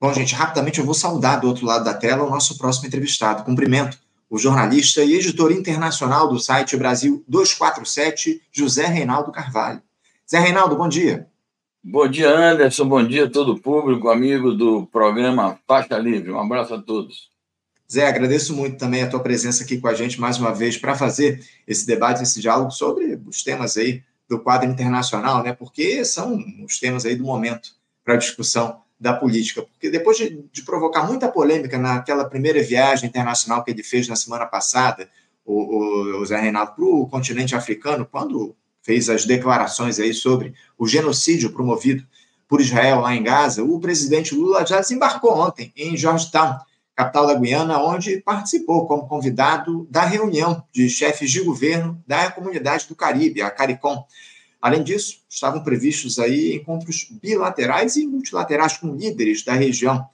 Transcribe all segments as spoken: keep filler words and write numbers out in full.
Bom, gente, rapidamente eu vou saudar do outro lado da tela o nosso próximo entrevistado. Cumprimento o jornalista e editor internacional do site Brasil duzentos e quarenta e sete, José Reinaldo Carvalho. José Reinaldo, bom dia. Bom dia, Anderson. Bom dia a todo o público, amigo do programa Faixa Livre. Um abraço a todos. Zé, agradeço muito também a tua presença aqui com a gente mais uma vez para fazer esse debate, esse diálogo sobre os temas aí do quadro internacional, né? Porque são os temas aí do momento para a discussão da política. Porque depois de, de provocar muita polêmica naquela primeira viagem internacional que ele fez na semana passada, o, o Zé Reinaldo, para o continente africano, quando fez as declarações aí sobre o genocídio promovido por Israel lá em Gaza, o presidente Lula já desembarcou ontem em Georgetown, capital da Guiana, onde participou como convidado da reunião de chefes de governo da Comunidade do Caribe, a CARICOM. Além disso, estavam previstos aí encontros bilaterais e multilaterais com líderes da região.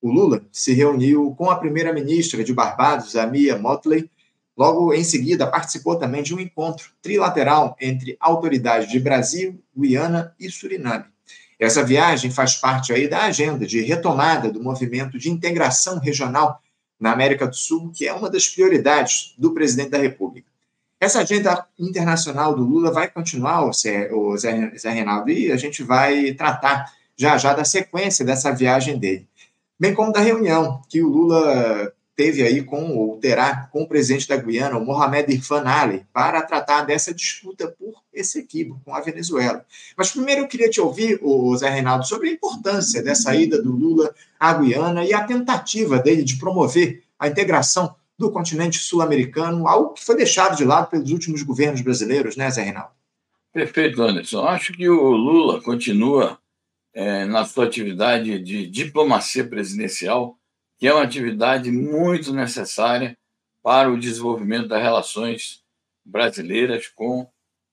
O Lula se reuniu com a primeira-ministra de Barbados, Amia Motley. Logo em seguida, participou também de um encontro trilateral entre autoridades de Brasil, Guiana e Suriname. Essa viagem faz parte aí da agenda de retomada do movimento de integração regional na América do Sul, que é uma das prioridades do presidente da República. Essa agenda internacional do Lula vai continuar, o Zé, o Zé, Zé Reinaldo, e a gente vai tratar já já da sequência dessa viagem dele, bem como da reunião que o Lula teve aí com, ou terá, com o presidente da Guiana, o Mohamed Irfaan Ali, para tratar dessa disputa por Essequibo com a Venezuela. Mas primeiro eu queria te ouvir, o Zé Reinaldo, sobre a importância dessa ida do Lula à Guiana e a tentativa dele de promover a integração do continente sul-americano, algo que foi deixado de lado pelos últimos governos brasileiros, né, Zé Reinaldo? Perfeito, Anderson. Acho que o Lula continua é, na sua atividade de diplomacia presidencial, que é uma atividade muito necessária para o desenvolvimento das relações brasileiras com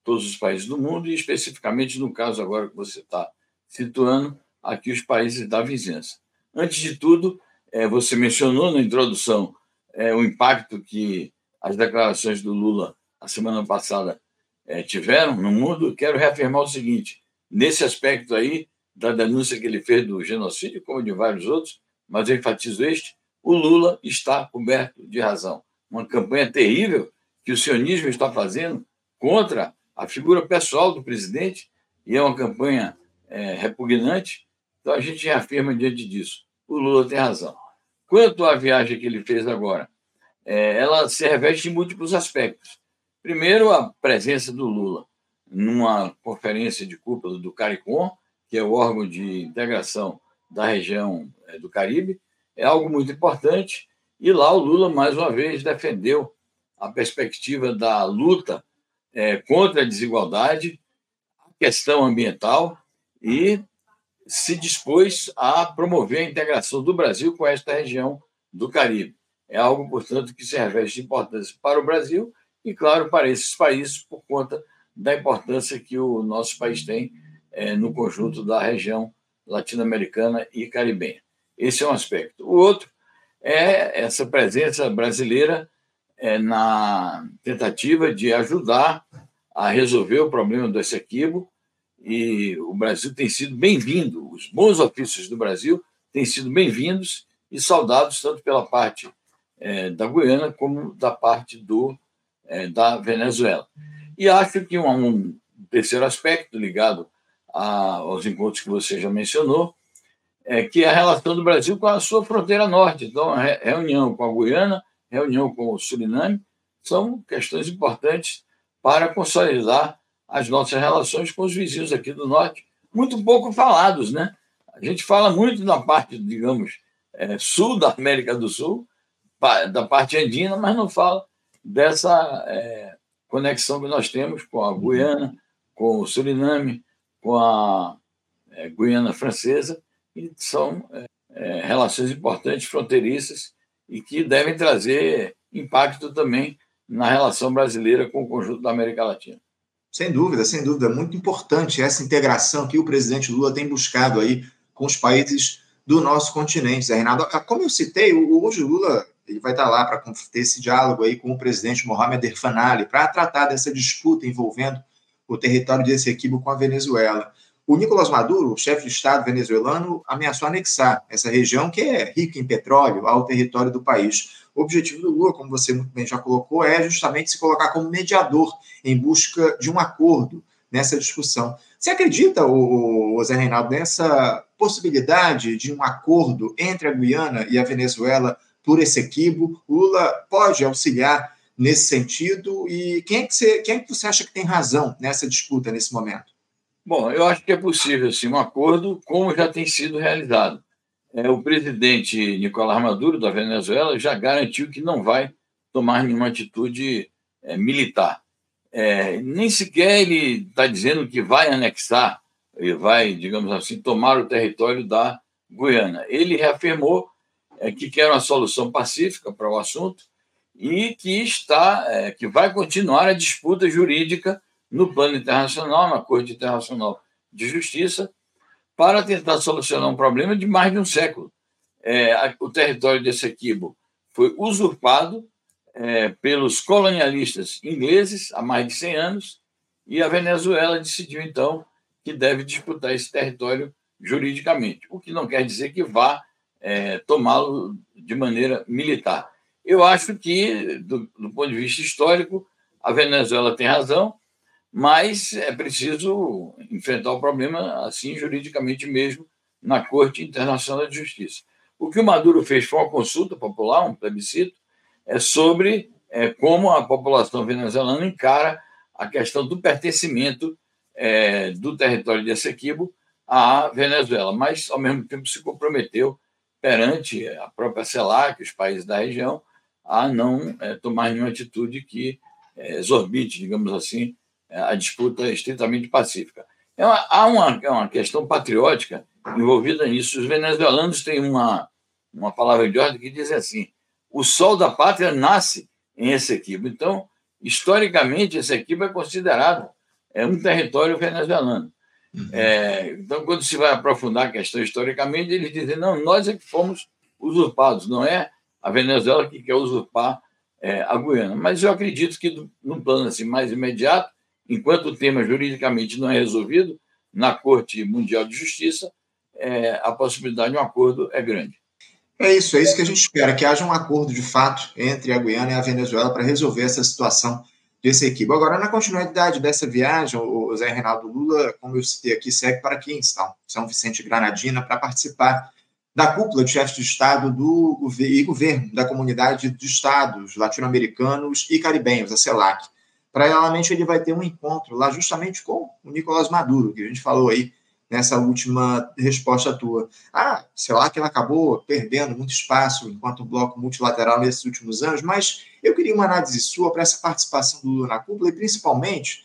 todos os países do mundo, e especificamente, no caso agora que você está situando, aqui os países da vizinhança. Antes de tudo, é, você mencionou na introdução é, o impacto que as declarações do Lula a semana passada é, tiveram no mundo. Quero reafirmar o seguinte, nesse aspecto aí, da denúncia que ele fez do genocídio, como de vários outros, mas eu enfatizo este, o Lula está coberto de razão. Uma campanha terrível que o sionismo está fazendo contra a figura pessoal do presidente, e é uma campanha é, repugnante, então a gente reafirma diante disso. O Lula tem razão. Quanto à viagem que ele fez agora, é, ela se reveste de múltiplos aspectos. Primeiro, a presença do Lula numa conferência de cúpula do CARICOM, que é o órgão de integração da região do Caribe, é algo muito importante, e lá o Lula, mais uma vez, defendeu a perspectiva da luta é, contra a desigualdade, a questão ambiental, e se dispôs a promover a integração do Brasil com esta região do Caribe. É algo, portanto, que se reveste de importância para o Brasil e, claro, para esses países, por conta da importância que o nosso país tem é, no conjunto da região latino-americana e caribenha. Esse é um aspecto. O outro é essa presença brasileira é, na tentativa de ajudar a resolver o problema do Essequibo, e o Brasil tem sido bem-vindo, os bons ofícios do Brasil têm sido bem-vindos e saudados tanto pela parte é, da Guiana como da parte do, é, da Venezuela. E acho que um, um terceiro aspecto ligado A, aos encontros que você já mencionou, é, que é a relação do Brasil com a sua fronteira norte. Então, a re reunião com a Guiana, reunião com o Suriname, são questões importantes para consolidar as nossas relações com os vizinhos aqui do norte, muito pouco falados, né? A gente fala muito da parte, digamos, é, sul da América do Sul, da parte andina, mas não fala dessa é, conexão que nós temos com a Guiana, com o Suriname, com a é, Guiana Francesa, e são é, é, relações importantes, fronteiriças, e que devem trazer impacto também na relação brasileira com o conjunto da América Latina. Sem dúvida, sem dúvida. Muito importante essa integração que o presidente Lula tem buscado aí com os países do nosso continente, Zé Reinaldo. Como eu citei, hoje o Lula ele vai estar lá para ter esse diálogo aí com o presidente Mohamed Irfaan Ali para tratar dessa disputa envolvendo o território de Essequibo com a Venezuela. O Nicolás Maduro, o chefe de Estado venezuelano, ameaçou anexar essa região, que é rica em petróleo, ao território do país. O objetivo do Lula, como você muito bem já colocou, é justamente se colocar como mediador em busca de um acordo nessa discussão. Você acredita, o José Reinaldo, nessa possibilidade de um acordo entre a Guiana e a Venezuela por Essequibo? O Lula pode auxiliar nesse sentido? E quem é que você, quem é que você acha que tem razão nessa disputa nesse momento? Bom, eu acho que é possível sim, um acordo, como já tem sido realizado. É, o presidente Nicolás Maduro, da Venezuela, já garantiu que não vai tomar nenhuma atitude é, militar. É, nem sequer ele está dizendo que vai anexar, ele vai, digamos assim, tomar o território da Guiana. Ele reafirmou é, que quer uma solução pacífica para o assunto e que, está, é, que vai continuar a disputa jurídica no plano internacional, na Corte Internacional de Justiça, para tentar solucionar um problema de mais de um século. É, o território de Essequibo foi usurpado é, pelos colonialistas ingleses há mais de cem anos, e a Venezuela decidiu, então, que deve disputar esse território juridicamente, o que não quer dizer que vá é, tomá-lo de maneira militar. Eu acho que, do, do ponto de vista histórico, a Venezuela tem razão, mas é preciso enfrentar o problema assim juridicamente mesmo na Corte Internacional de Justiça. O que o Maduro fez foi uma consulta popular, um plebiscito, é sobre é, como a população venezuelana encara a questão do pertencimento é, do território de Essequibo à Venezuela, mas, ao mesmo tempo, se comprometeu perante a própria CELAC, os países da região, a não é, tomar nenhuma atitude que é, exorbite, digamos assim, a disputa é estritamente pacífica. É uma, há uma, é uma questão patriótica envolvida nisso. Os venezuelanos têm uma, uma palavra de ordem que diz assim: o sol da pátria nasce em Essequibo. Então, historicamente, Essequibo é considerado é, um território venezuelano. Uhum. É, então, quando se vai aprofundar a questão historicamente, eles dizem: não, nós é que fomos usurpados, não é a Venezuela que quer usurpar é, a Guiana. Mas eu acredito que, num plano assim, mais imediato, enquanto o tema juridicamente não é resolvido na Corte Mundial de Justiça, é, a possibilidade de um acordo é grande. É isso, é isso que a gente espera, que haja um acordo de fato entre a Guiana e a Venezuela para resolver essa situação desse equipe. Agora, na continuidade dessa viagem, o José Reinaldo, Lula, como eu citei aqui, segue para Kingstown, São Vicente e Granadina, para participar da cúpula de chefes de Estado do, e governo da Comunidade de Estados Latino-Americanos e Caribenhos, a CELAC. Paralelamente, ele vai ter um encontro lá justamente com o Nicolás Maduro, que a gente falou aí nessa última resposta tua. Ah, sei lá que ela acabou perdendo muito espaço enquanto bloco multilateral nesses últimos anos, mas eu queria uma análise sua para essa participação do Lula na cúpula e principalmente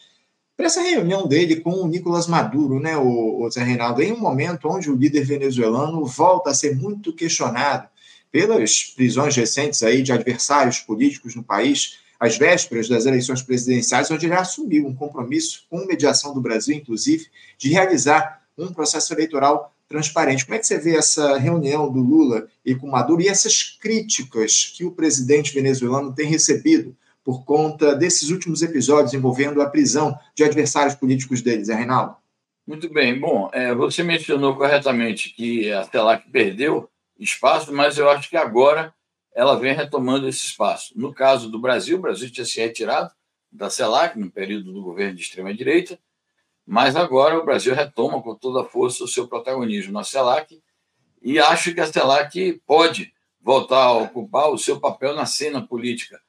para essa reunião dele com o Nicolás Maduro, né, o José Reinaldo, em um momento onde o líder venezuelano volta a ser muito questionado pelas prisões recentes aí de adversários políticos no país, às vésperas das eleições presidenciais, onde ele assumiu um compromisso com mediação do Brasil, inclusive, de realizar um processo eleitoral transparente. Como é que você vê essa reunião do Lula e com Maduro e essas críticas que o presidente venezuelano tem recebido por conta desses últimos episódios envolvendo a prisão de adversários políticos deles, Zé Reinaldo? Muito bem. Bom, é, você mencionou corretamente que a CELAC perdeu espaço, mas eu acho que agora ela vem retomando esse espaço. No caso do Brasil, o Brasil tinha se retirado da CELAC no período do governo de extrema-direita, mas agora o Brasil retoma com toda a força o seu protagonismo na CELAC e acho que a CELAC pode voltar a ocupar o seu papel na cena política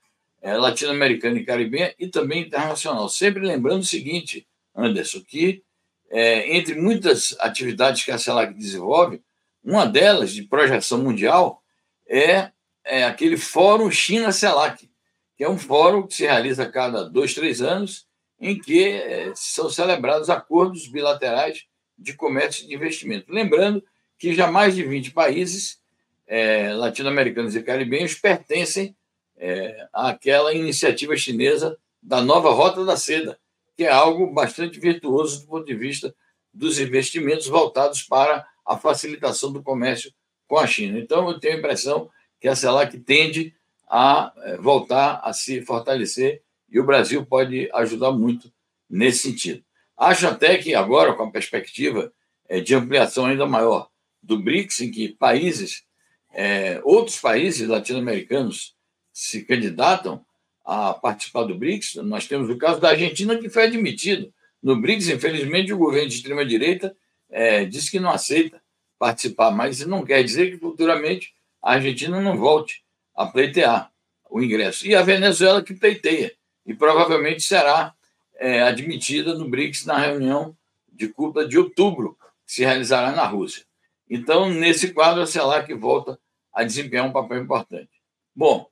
é, latino-americana e caribenha e também internacional. Sempre lembrando o seguinte, Anderson, que é, entre muitas atividades que a CELAC desenvolve, uma delas, de projeção mundial, é... é aquele Fórum China-CELAC, que é um fórum que se realiza a cada dois, três anos, em que é, são celebrados acordos bilaterais de comércio e de investimento. Lembrando que já mais de vinte países é, latino-americanos e caribenhos pertencem é, àquela iniciativa chinesa da Nova Rota da Seda, que é algo bastante virtuoso do ponto de vista dos investimentos voltados para a facilitação do comércio com a China. Então, eu tenho a impressão que a CELAC tende a voltar a se fortalecer e o Brasil pode ajudar muito nesse sentido. Acho até que agora, com a perspectiva é, de ampliação ainda maior do BRICS, em que países, é, outros países latino-americanos se candidatam a participar do BRICS, nós temos o caso da Argentina, que foi admitido no BRICS. Infelizmente, o governo de extrema-direita é, disse que não aceita participar, mas isso não quer dizer que futuramente a Argentina não volte a pleitear o ingresso. E a Venezuela, que pleiteia, e provavelmente será é, admitida no BRICS na reunião de Cuba de outubro, que se realizará na Rússia. Então, nesse quadro, a CELAC volta a desempenhar um papel importante. Bom,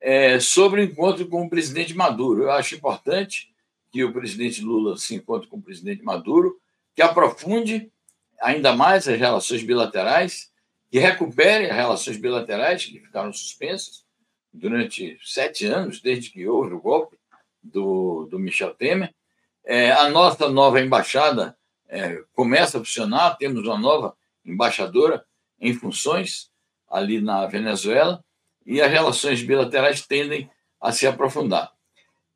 é, sobre o encontro com o presidente Maduro, eu acho importante que o presidente Lula se encontre com o presidente Maduro, que aprofunde ainda mais as relações bilaterais, que recupere as relações bilaterais que ficaram suspensas durante sete anos, desde que houve o golpe do, do Michel Temer. É, a nossa nova embaixada é, começa a funcionar, temos uma nova embaixadora em funções ali na Venezuela, e as relações bilaterais tendem a se aprofundar.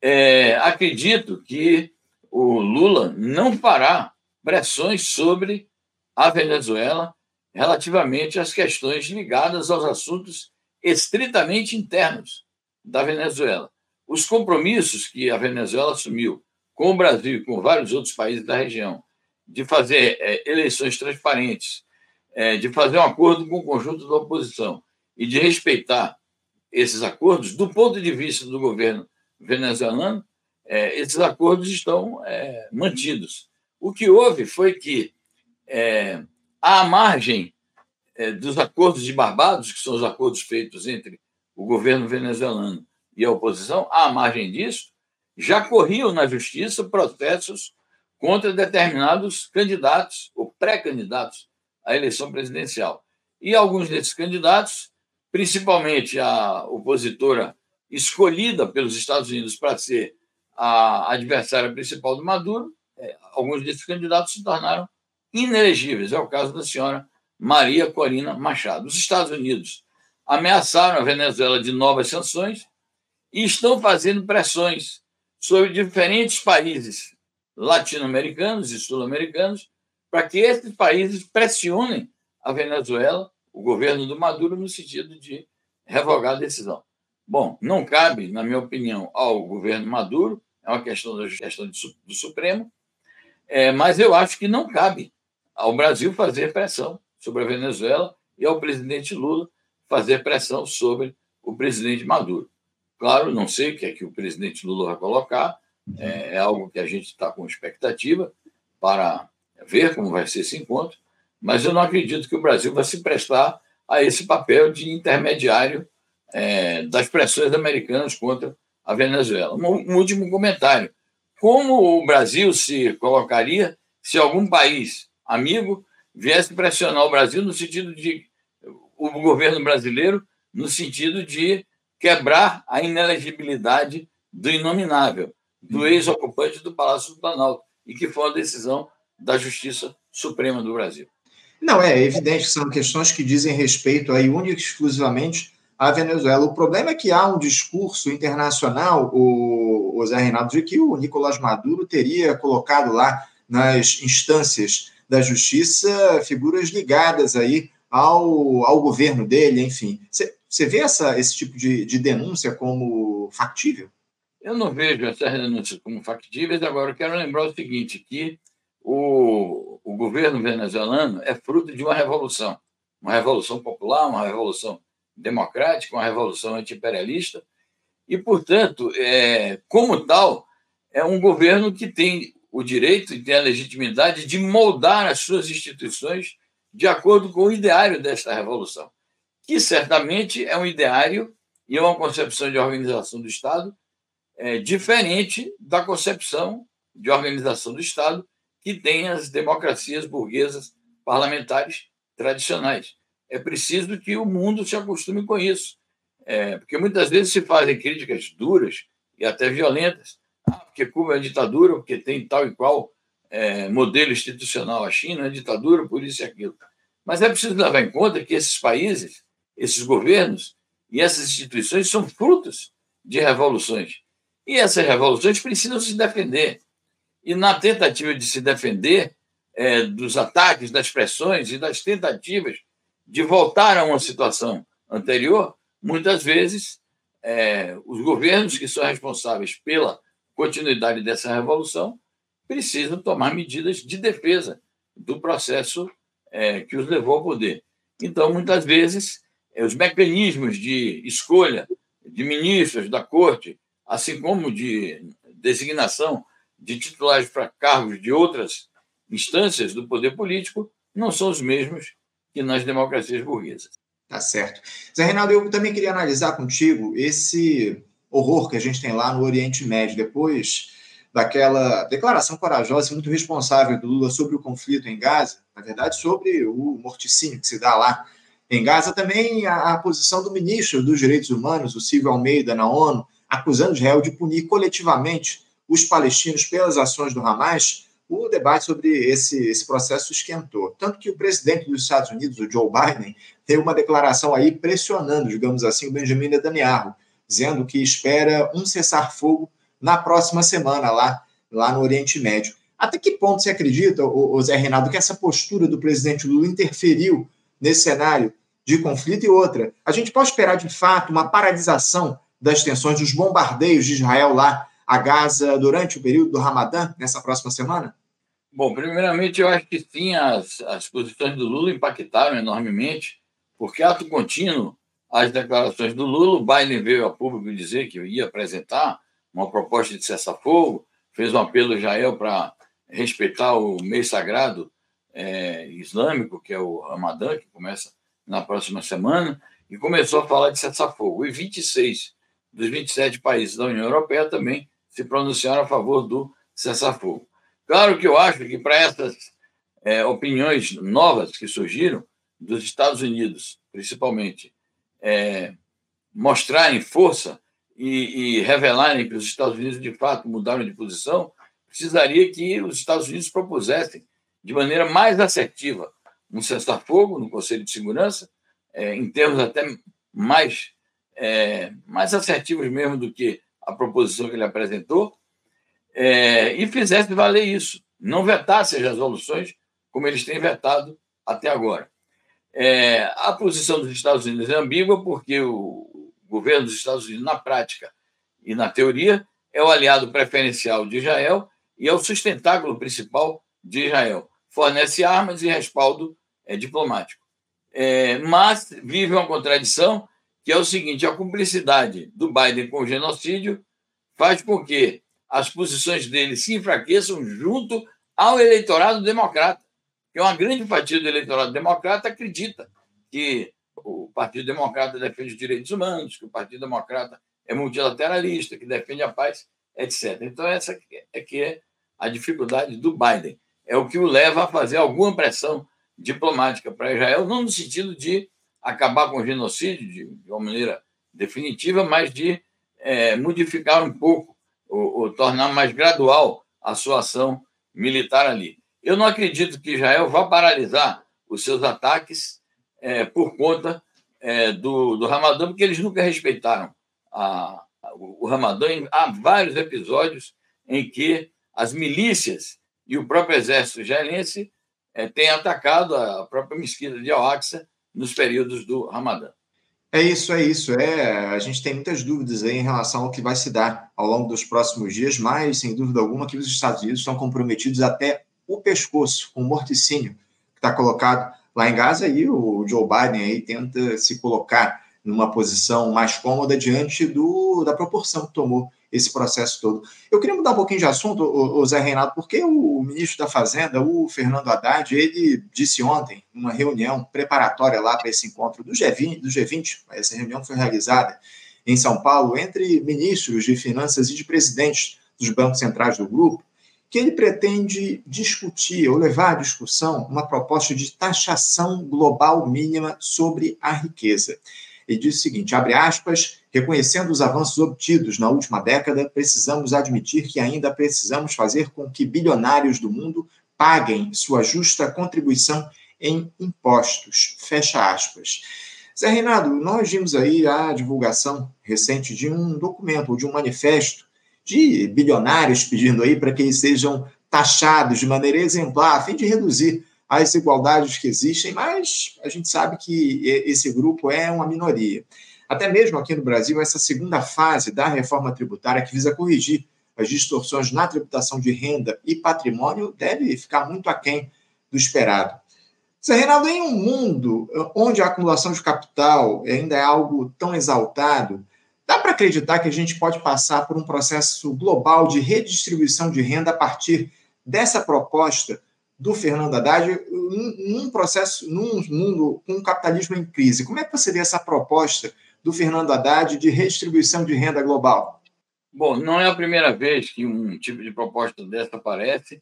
É, acredito que o Lula não fará pressões sobre a Venezuela relativamente às questões ligadas aos assuntos estritamente internos da Venezuela. Os compromissos que a Venezuela assumiu com o Brasil e com vários outros países da região, de fazer é, eleições transparentes, é, de fazer um acordo com o conjunto da oposição e de respeitar esses acordos, do ponto de vista do governo venezuelano, é, esses acordos estão é, mantidos. O que houve foi que, é, à margem é, dos acordos de Barbados, que são os acordos feitos entre o governo venezuelano e a oposição, à margem disso, já corriam na justiça processos contra determinados candidatos ou pré-candidatos à eleição presidencial. E alguns desses candidatos, principalmente a opositora escolhida pelos Estados Unidos para ser a adversária principal do Maduro, alguns desses candidatos se tornaram inelegíveis. É o caso da senhora Maria Corina Machado. Os Estados Unidos ameaçaram a Venezuela de novas sanções e estão fazendo pressões sobre diferentes países latino-americanos e sul-americanos para que esses países pressionem a Venezuela, o governo do Maduro, no sentido de revogar a decisão. Bom, não cabe, na minha opinião, ao governo Maduro, é uma questão da gestão do Supremo, é, mas eu acho que não cabe ao Brasil fazer pressão sobre a Venezuela e ao presidente Lula fazer pressão sobre o presidente Maduro. Claro, não sei o que é que o presidente Lula vai colocar, é, é algo que a gente está com expectativa para ver como vai ser esse encontro, mas eu não acredito que o Brasil vai se prestar a esse papel de intermediário é, das pressões americanas contra a Venezuela. Um, um último comentário. Como o Brasil se colocaria se algum país amigo viesse pressionar o Brasil no sentido de o governo brasileiro, no sentido de quebrar a inelegibilidade do inominável, do ex-ocupante do Palácio do Planalto, e que foi uma decisão da Justiça Suprema do Brasil? Não, é evidente que são questões que dizem respeito aí única e exclusivamente à Venezuela. O problema é que há um discurso internacional, o José Reinaldo, de que o Nicolás Maduro teria colocado lá nas instâncias da justiça figuras ligadas aí ao, ao governo dele, enfim. Você vê essa, esse tipo de, de denúncia como factível? Eu não vejo essas denúncias como factíveis. Agora, eu quero lembrar o seguinte, que O, o governo venezuelano é fruto de uma revolução, uma revolução popular, uma revolução democrática, uma revolução anti-imperialista, e, portanto, é, como tal, é um governo que tem o direito e tem a legitimidade de moldar as suas instituições de acordo com o ideário desta revolução, que certamente é um ideário e é uma concepção de organização do Estado é, diferente da concepção de organização do Estado que tem as democracias burguesas parlamentares tradicionais. É preciso que o mundo se acostume com isso, é, porque muitas vezes se fazem críticas duras e até violentas, ah, porque Cuba é uma ditadura, porque tem tal e qual é, modelo institucional, a China é ditadura, por isso e aquilo. Mas é preciso levar em conta que esses países, esses governos e essas instituições são frutos de revoluções, e essas revoluções precisam se defender. E na tentativa de se defender é, dos ataques, das pressões e das tentativas de voltar a uma situação anterior, muitas vezes é, os governos que são responsáveis pela continuidade dessa revolução precisam tomar medidas de defesa do processo é, que os levou ao poder. Então, muitas vezes, é, os mecanismos de escolha de ministros da corte, assim como de designação de titulares para cargos de outras instâncias do poder político, não são os mesmos que nas democracias burguesas. Tá certo. Zé Reinaldo, eu também queria analisar contigo esse horror que a gente tem lá no Oriente Médio, depois daquela declaração corajosa e muito responsável do Lula sobre o conflito em Gaza, na verdade, sobre o morticínio que se dá lá em Gaza, também a, a posição do ministro dos Direitos Humanos, o Silvio Almeida, na ONU, acusando Israel de punir coletivamente os palestinos pelas ações do Hamas. O debate sobre esse, esse processo esquentou. Tanto que o presidente dos Estados Unidos, o Joe Biden, deu uma declaração aí pressionando, digamos assim, o Benjamin Netanyahu, dizendo que espera um cessar-fogo na próxima semana lá, lá no Oriente Médio. Até que ponto você acredita, o, o Zé Reinaldo, que essa postura do presidente Lula interferiu nesse cenário de conflito? E outra, a gente pode esperar, de fato, uma paralisação das tensões, dos bombardeios de Israel lá a Gaza durante o período do Ramadã, nessa próxima semana? Bom, primeiramente, eu acho que sim, as, as posições do Lula impactaram enormemente, porque ato contínuo às declarações do Lula, o Biden veio a público dizer que ia apresentar uma proposta de cessar-fogo, fez um apelo a Israel para respeitar o mês sagrado é, islâmico, que é o Ramadã, que começa na próxima semana, e começou a falar de cessar-fogo. E vinte e seis dos vinte e sete países da União Europeia também se pronunciaram a favor do cessar-fogo. Claro que eu acho que para essas é, opiniões novas que surgiram, dos Estados Unidos, principalmente, é, mostrarem força e, e revelarem que os Estados Unidos, de fato, mudaram de posição, precisaria que os Estados Unidos propusessem, de maneira mais assertiva, um cessar-fogo no Conselho de Segurança, é, em termos até mais... É, mais assertivos mesmo do que a proposição que ele apresentou, é, e fizesse valer isso, não vetasse as resoluções como eles têm vetado até agora. É, a posição dos Estados Unidos é ambígua, porque o governo dos Estados Unidos, na prática e na teoria, é o aliado preferencial de Israel e é o sustentáculo principal de Israel. Fornece armas e respaldo é, diplomático. É, mas vive uma contradição, que é o seguinte: a cumplicidade do Biden com o genocídio faz com que as posições dele se enfraqueçam junto ao eleitorado democrata, que uma grande fatia do eleitorado democrata acredita que o Partido Democrata defende os direitos humanos, que o Partido Democrata é multilateralista, que defende a paz, etcétera. Então, essa é que é a dificuldade do Biden. É o que o leva a fazer alguma pressão diplomática para Israel, não no sentido de acabar com o genocídio de uma maneira definitiva, mas de é, modificar um pouco ou, ou tornar mais gradual a sua ação militar ali. Eu não acredito que Israel vá paralisar os seus ataques é, por conta é, do, do Ramadã, porque eles nunca respeitaram a, a, o Ramadã. Há vários episódios em que as milícias e o próprio exército israelense é, têm atacado a própria mesquita de Al-Aqsa nos períodos do Ramadã. É isso, é isso. É, a gente tem muitas dúvidas aí em relação ao que vai se dar ao longo dos próximos dias, mas, sem dúvida alguma, que os Estados Unidos estão comprometidos até o pescoço com o morticínio que está colocado lá em Gaza, e o Joe Biden aí tenta se colocar numa posição mais cômoda diante do, da proporção que tomou esse processo todo. Eu queria mudar um pouquinho de assunto, o, o Zé Reinaldo, porque o ministro da Fazenda, o Fernando Haddad, ele disse ontem, numa reunião preparatória lá para esse encontro do G vinte, do G vinte, essa reunião foi realizada em São Paulo, entre ministros de finanças e de presidentes dos bancos centrais do grupo, que ele pretende discutir ou levar à discussão uma proposta de taxação global mínima sobre a riqueza. Ele diz o seguinte, abre aspas, reconhecendo os avanços obtidos na última década, precisamos admitir que ainda precisamos fazer com que bilionários do mundo paguem sua justa contribuição em impostos, fecha aspas. Zé Reinaldo, nós vimos aí a divulgação recente de um documento, ou de um manifesto de bilionários pedindo aí para que eles sejam taxados de maneira exemplar, a fim de reduzir as desigualdades que existem, mas a gente sabe que esse grupo é uma minoria. Até mesmo aqui no Brasil, essa segunda fase da reforma tributária que visa corrigir as distorções na tributação de renda e patrimônio deve ficar muito aquém do esperado. Zé Reinaldo, em um mundo onde a acumulação de capital ainda é algo tão exaltado, dá para acreditar que a gente pode passar por um processo global de redistribuição de renda a partir dessa proposta do Fernando Haddad, num processo, num mundo com um capitalismo em crise? Como é que você vê essa proposta do Fernando Haddad de redistribuição de renda global? Bom, não é a primeira vez que um tipo de proposta dessa aparece.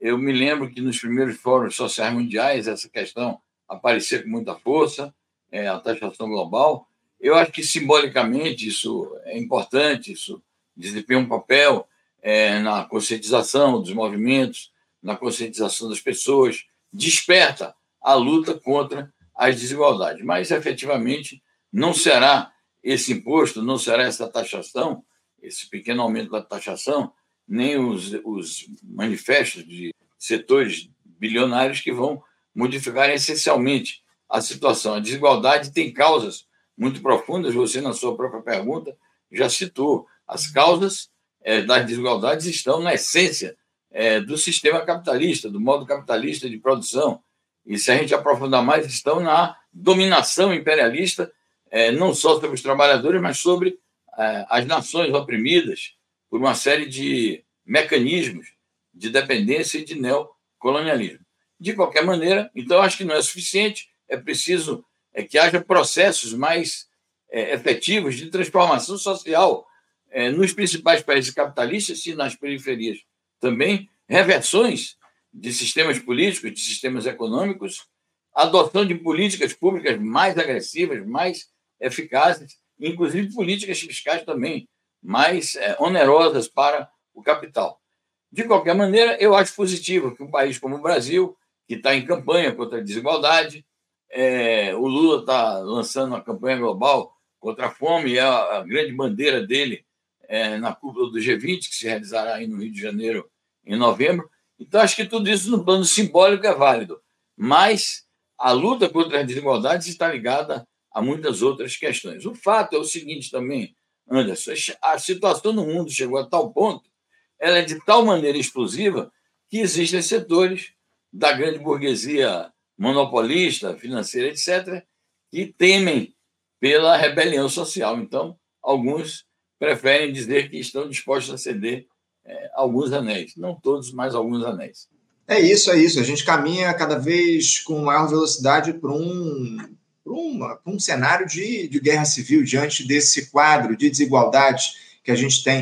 Eu me lembro que nos primeiros fóruns sociais mundiais essa questão apareceu com muita força, é, a taxação global. Eu acho que simbolicamente isso é importante, isso desempenha um papel é, na conscientização dos movimentos, na conscientização das pessoas, desperta a luta contra as desigualdades. Mas, efetivamente, não será esse imposto, não será essa taxação, esse pequeno aumento da taxação, nem os, os manifestos de setores bilionários que vão modificar essencialmente a situação. A desigualdade tem causas muito profundas, você, na sua própria pergunta, já citou. As causas é, das desigualdades estão na essência É, do sistema capitalista, do modo capitalista de produção. E, se a gente aprofundar mais, estão na dominação imperialista, é, não só sobre os trabalhadores, mas sobre é, as nações oprimidas por uma série de mecanismos de dependência e de neocolonialismo. De qualquer maneira, então, acho que não é suficiente, é preciso é, que haja processos mais é, efetivos de transformação social é, nos principais países capitalistas e nas periferias também, reversões de sistemas políticos, de sistemas econômicos, adoção de políticas públicas mais agressivas, mais eficazes, inclusive políticas fiscais também, mais é, onerosas para o capital. De qualquer maneira, eu acho positivo que um país como o Brasil, que está em campanha contra a desigualdade, é, o Lula está lançando uma campanha global contra a fome, é a, a grande bandeira dele é, na cúpula do G vinte, que se realizará aí no Rio de Janeiro em novembro. Então, acho que tudo isso, no plano simbólico, é válido. Mas a luta contra as desigualdades está ligada a muitas outras questões. O fato é o seguinte também, Anderson, a situação no mundo chegou a tal ponto, ela é de tal maneira explosiva, que existem setores da grande burguesia monopolista, financeira, etcétera, que temem pela rebelião social. Então, alguns preferem dizer que estão dispostos a ceder É, alguns anéis, não todos, mas alguns anéis. É isso, é isso. A gente caminha cada vez com maior velocidade para um, para uma, para um cenário de, de guerra civil diante desse quadro de desigualdades que a gente tem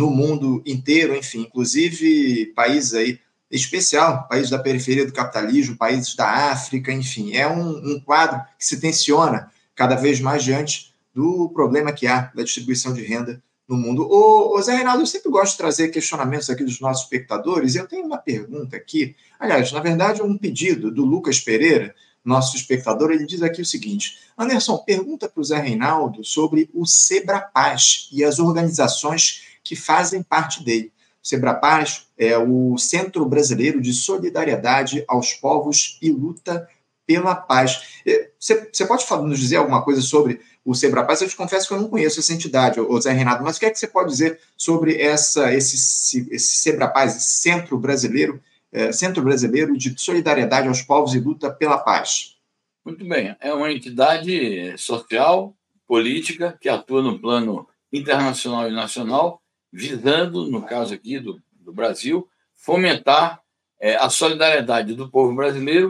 no mundo inteiro, enfim, inclusive países aí, em especial, países da periferia do capitalismo, países da África, enfim, é um, um quadro que se tensiona cada vez mais diante do problema que há da distribuição de renda no mundo. Ô, ô Zé Reinaldo, eu sempre gosto de trazer questionamentos aqui dos nossos espectadores. Eu tenho uma pergunta aqui, aliás, na verdade, um pedido do Lucas Pereira, nosso espectador. Ele diz aqui o seguinte: Anderson, pergunta para o Zé Reinaldo sobre o SEBRAPAZ e as organizações que fazem parte dele. O SEBRAPAZ é o Centro Brasileiro de Solidariedade aos Povos e Luta pela Paz. Você pode nos dizer alguma coisa sobre o SEBRAPAZ? Eu te confesso que eu não conheço essa entidade, ô Zé Reinaldo, mas o que é que você pode dizer sobre essa, esse, esse SEBRAPAZ, esse Centro Brasileiro, eh, Centro Brasileiro de Solidariedade aos Povos e Luta pela Paz? Muito bem, é uma entidade social, política, que atua no plano internacional e nacional, visando, no caso aqui do, do Brasil, fomentar eh, a solidariedade do povo brasileiro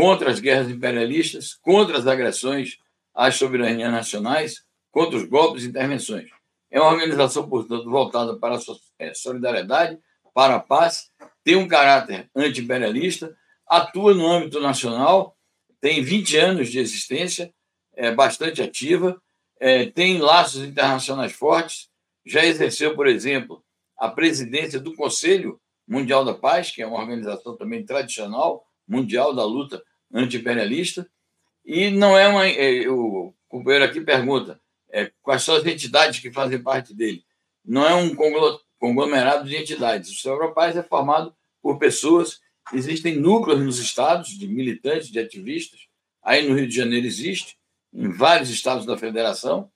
contra as guerras imperialistas, contra as agressões às soberanias nacionais, contra os golpes e intervenções. É uma organização, portanto, voltada para a solidariedade, para a paz, tem um caráter anti-imperialista, atua no âmbito nacional, tem vinte anos de existência, é bastante ativa, é, tem laços internacionais fortes, já exerceu, por exemplo, a presidência do Conselho Mundial da Paz, que é uma organização também tradicional, mundial da luta anti-imperialista. E não é uma... É, o companheiro aqui pergunta é, quais são as entidades que fazem parte dele. Não é um conglomerado de entidades. O SEBRAPAZ é formado por pessoas. Existem núcleos nos estados de militantes, de ativistas. Aí no Rio de Janeiro existe, em vários estados da federação.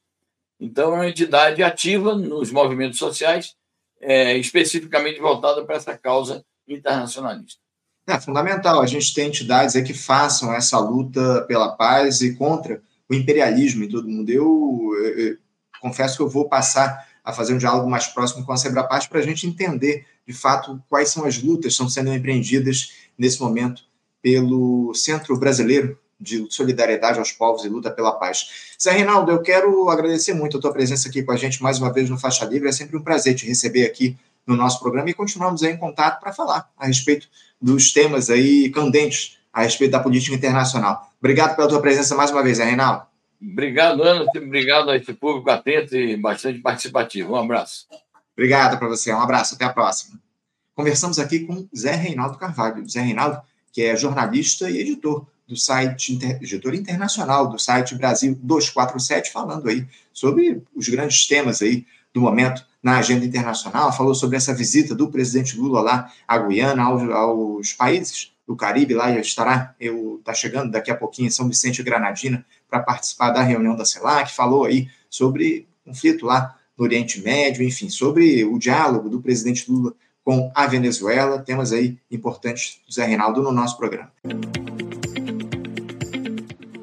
Então, é uma entidade ativa nos movimentos sociais, é, especificamente voltada para essa causa internacionalista. É fundamental a gente ter entidades aí que façam essa luta pela paz e contra o imperialismo em todo mundo. Eu, eu, eu confesso que eu vou passar a fazer um diálogo mais próximo com a Sebrapaz para a gente entender, de fato, quais são as lutas que estão sendo empreendidas nesse momento pelo Centro Brasileiro de Solidariedade aos Povos e Luta pela Paz. Zé Reinaldo, eu quero agradecer muito a tua presença aqui com a gente mais uma vez no Faixa Livre. É sempre um prazer te receber aqui no nosso programa e continuamos aí em contato para falar a respeito dos temas aí candentes a respeito da política internacional. Obrigado pela tua presença mais uma vez, Zé Reinaldo. Obrigado, Anderson. Obrigado a esse público atento e bastante participativo. Um abraço. Obrigado para você. Um abraço. Até a próxima. Conversamos aqui com Zé Reinaldo Carvalho. Zé Reinaldo, que é jornalista e editor do site, editor internacional do site Brasil duzentos e quarenta e sete, falando aí sobre os grandes temas aí do momento na agenda internacional, falou sobre essa visita do presidente Lula lá à Guiana, aos, aos países do Caribe, lá já estará, está chegando daqui a pouquinho em São Vicente e Granadina para participar da reunião da CELAC, falou aí sobre conflito lá no Oriente Médio, enfim, sobre o diálogo do presidente Lula com a Venezuela, temas aí importantes do Zé Reinaldo no nosso programa.